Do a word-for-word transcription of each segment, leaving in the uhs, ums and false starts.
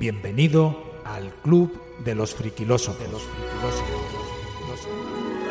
Bienvenido al Club de los Friquilósofos. De los friquilósofos, los friquilósofos.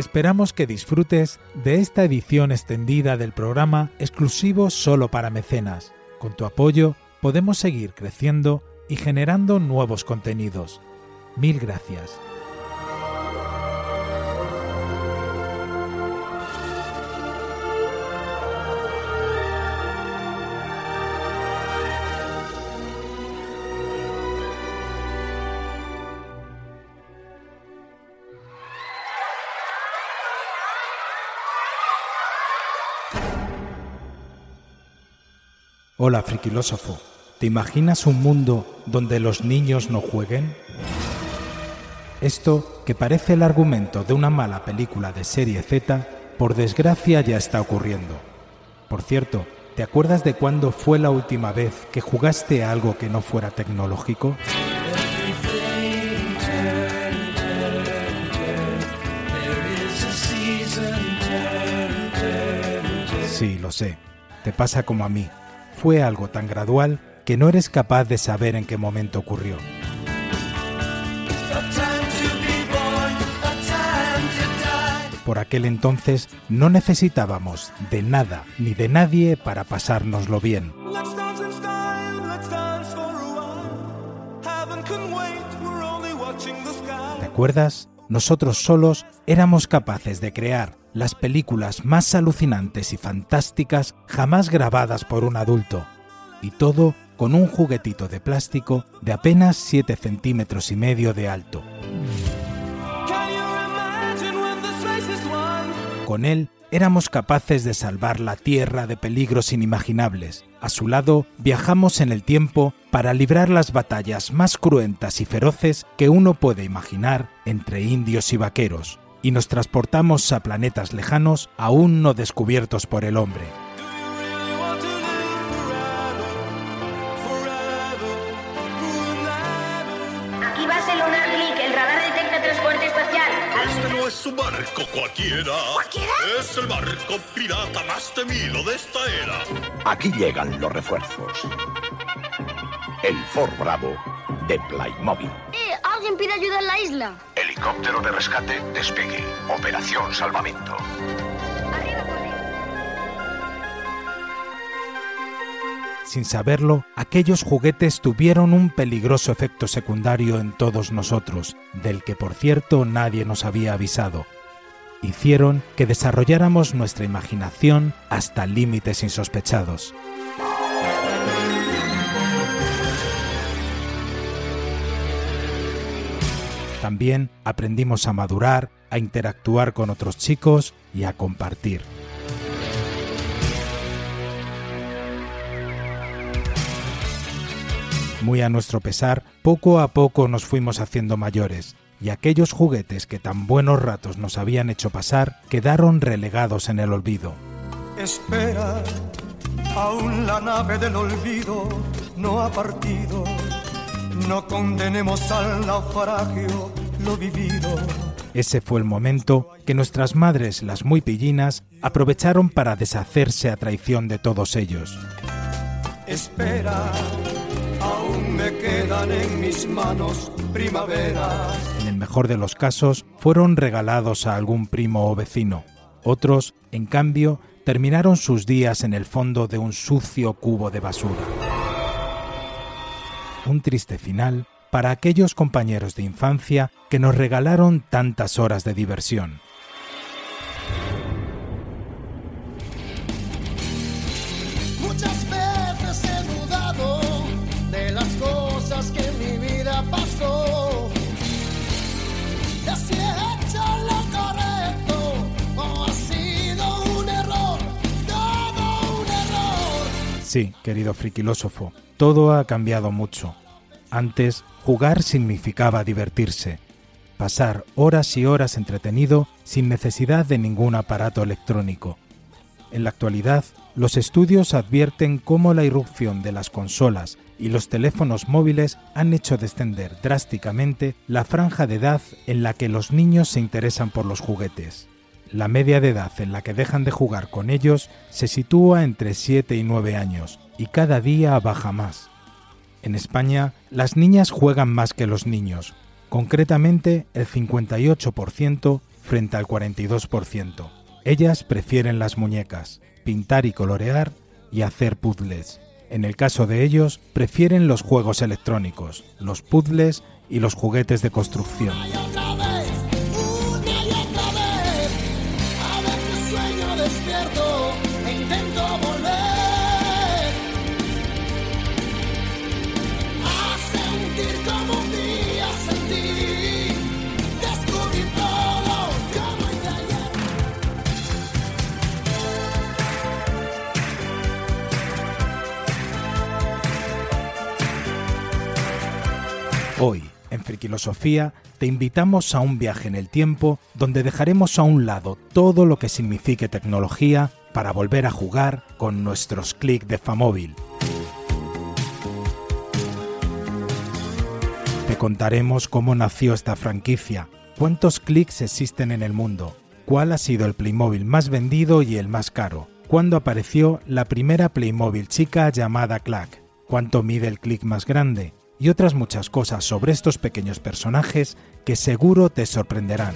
Esperamos que disfrutes de esta edición extendida del programa exclusivo solo para mecenas. Con tu apoyo podemos seguir creciendo y generando nuevos contenidos. Mil gracias. Hola, friquilósofo. ¿Te imaginas un mundo donde los niños no jueguen? Esto, que parece el argumento de una mala película de serie Z, por desgracia ya está ocurriendo. Por cierto, ¿te acuerdas de cuándo fue la última vez que jugaste a algo que no fuera tecnológico? Sí, lo sé. Te pasa como a mí. Fue algo tan gradual que no eres capaz de saber en qué momento ocurrió. Por aquel entonces no necesitábamos de nada ni de nadie para pasárnoslo bien. ¿Te acuerdas? Nosotros solos éramos capaces de crear las películas más alucinantes y fantásticas jamás grabadas por un adulto. Y todo con un juguetito de plástico de apenas siete centímetros y medio de alto. Con él éramos capaces de salvar la Tierra de peligros inimaginables. A su lado viajamos en el tiempo para librar las batallas más cruentas y feroces que uno puede imaginar entre indios y vaqueros. Y nos transportamos a planetas lejanos aún no descubiertos por el hombre. Aquí va a ser un clic, el radar detecta transporte espacial. Este no es un barco cualquiera. ¿Cualquiera? Es el barco pirata más temido de esta era. Aquí llegan los refuerzos. El Fort Bravo de Playmobil. Eh, alguien pide ayuda en la isla. Helicóptero de rescate, despegue. Operación salvamento. Arriba, sin saberlo, aquellos juguetes tuvieron un peligroso efecto secundario en todos nosotros, del que por cierto nadie nos había avisado. Hicieron que desarrolláramos nuestra imaginación hasta límites insospechados. También aprendimos a madurar, a interactuar con otros chicos y a compartir. Muy a nuestro pesar, poco a poco nos fuimos haciendo mayores, y aquellos juguetes que tan buenos ratos nos habían hecho pasar quedaron relegados en el olvido. Espera, aún la nave del olvido no ha partido. No condenemos al naufragio lo vivido. Ese fue el momento que nuestras madres, las muy pillinas, aprovecharon para deshacerse a traición de todos ellos. Espera, aún me quedan en mis manos primaveras. En el mejor de los casos, fueron regalados a algún primo o vecino. Otros, en cambio, terminaron sus días en el fondo de un sucio cubo de basura. Un triste final para aquellos compañeros de infancia que nos regalaron tantas horas de diversión. Muchas veces he dudado de las cosas que en mi vida pasó. Ya si he hecho lo correcto o ha sido un error, todo un error. Sí, querido friquilósofo. Todo ha cambiado mucho. Antes, jugar significaba divertirse, pasar horas y horas entretenido sin necesidad de ningún aparato electrónico. En la actualidad, los estudios advierten cómo la irrupción de las consolas y los teléfonos móviles han hecho descender drásticamente la franja de edad en la que los niños se interesan por los juguetes. La media de edad en la que dejan de jugar con ellos se sitúa entre siete y nueve años, y cada día baja más. En España, las niñas juegan más que los niños, concretamente el cincuenta y ocho por ciento frente al cuarenta y dos por ciento. Ellas prefieren las muñecas, pintar y colorear y hacer puzzles. En el caso de ellos, prefieren los juegos electrónicos, los puzzles y los juguetes de construcción. Hoy, en Friquilosofía, te invitamos a un viaje en el tiempo donde dejaremos a un lado todo lo que signifique tecnología para volver a jugar con nuestros clics de Famóvil. Te contaremos cómo nació esta franquicia, cuántos clics existen en el mundo, cuál ha sido el Playmobil más vendido y el más caro, cuándo apareció la primera Playmobil chica llamada Clack, cuánto mide el clic más grande, y otras muchas cosas sobre estos pequeños personajes que seguro te sorprenderán.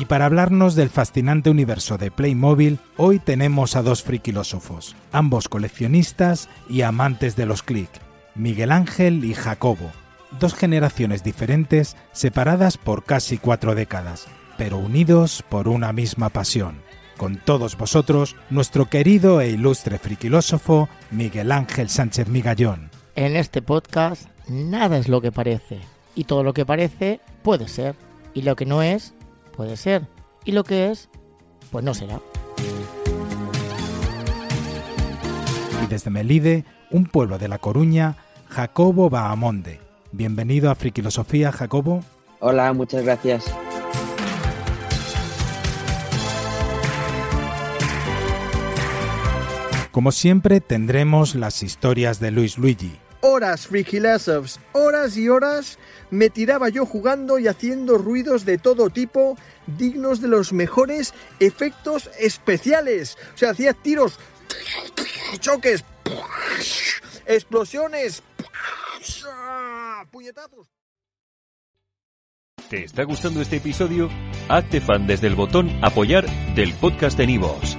Y para hablarnos del fascinante universo de Playmobil, hoy tenemos a dos friquilósofos, ambos coleccionistas y amantes de los clic, Miguel Ángel y Jacobo, dos generaciones diferentes separadas por casi cuatro décadas, pero unidos por una misma pasión. Con todos vosotros, nuestro querido e ilustre friquilósofo Miguel Ángel Sánchez Migallón. En este podcast, nada es lo que parece, y todo lo que parece puede ser, y lo que no es, puede ser, y lo que es, pues no será. Y desde Melide, un pueblo de La Coruña, Jacobo Bahamonde. Bienvenido a Friquilosofía, Jacobo. Hola, muchas gracias. Como siempre, tendremos las historias de Luis Luigi. Horas, friquilósofos, horas y horas me tiraba yo jugando y haciendo ruidos de todo tipo, dignos de los mejores efectos especiales. O sea, hacía tiros, choques, explosiones, puñetazos. ¿Te está gustando este episodio? Hazte fan desde el botón Apoyar del podcast de Nibos.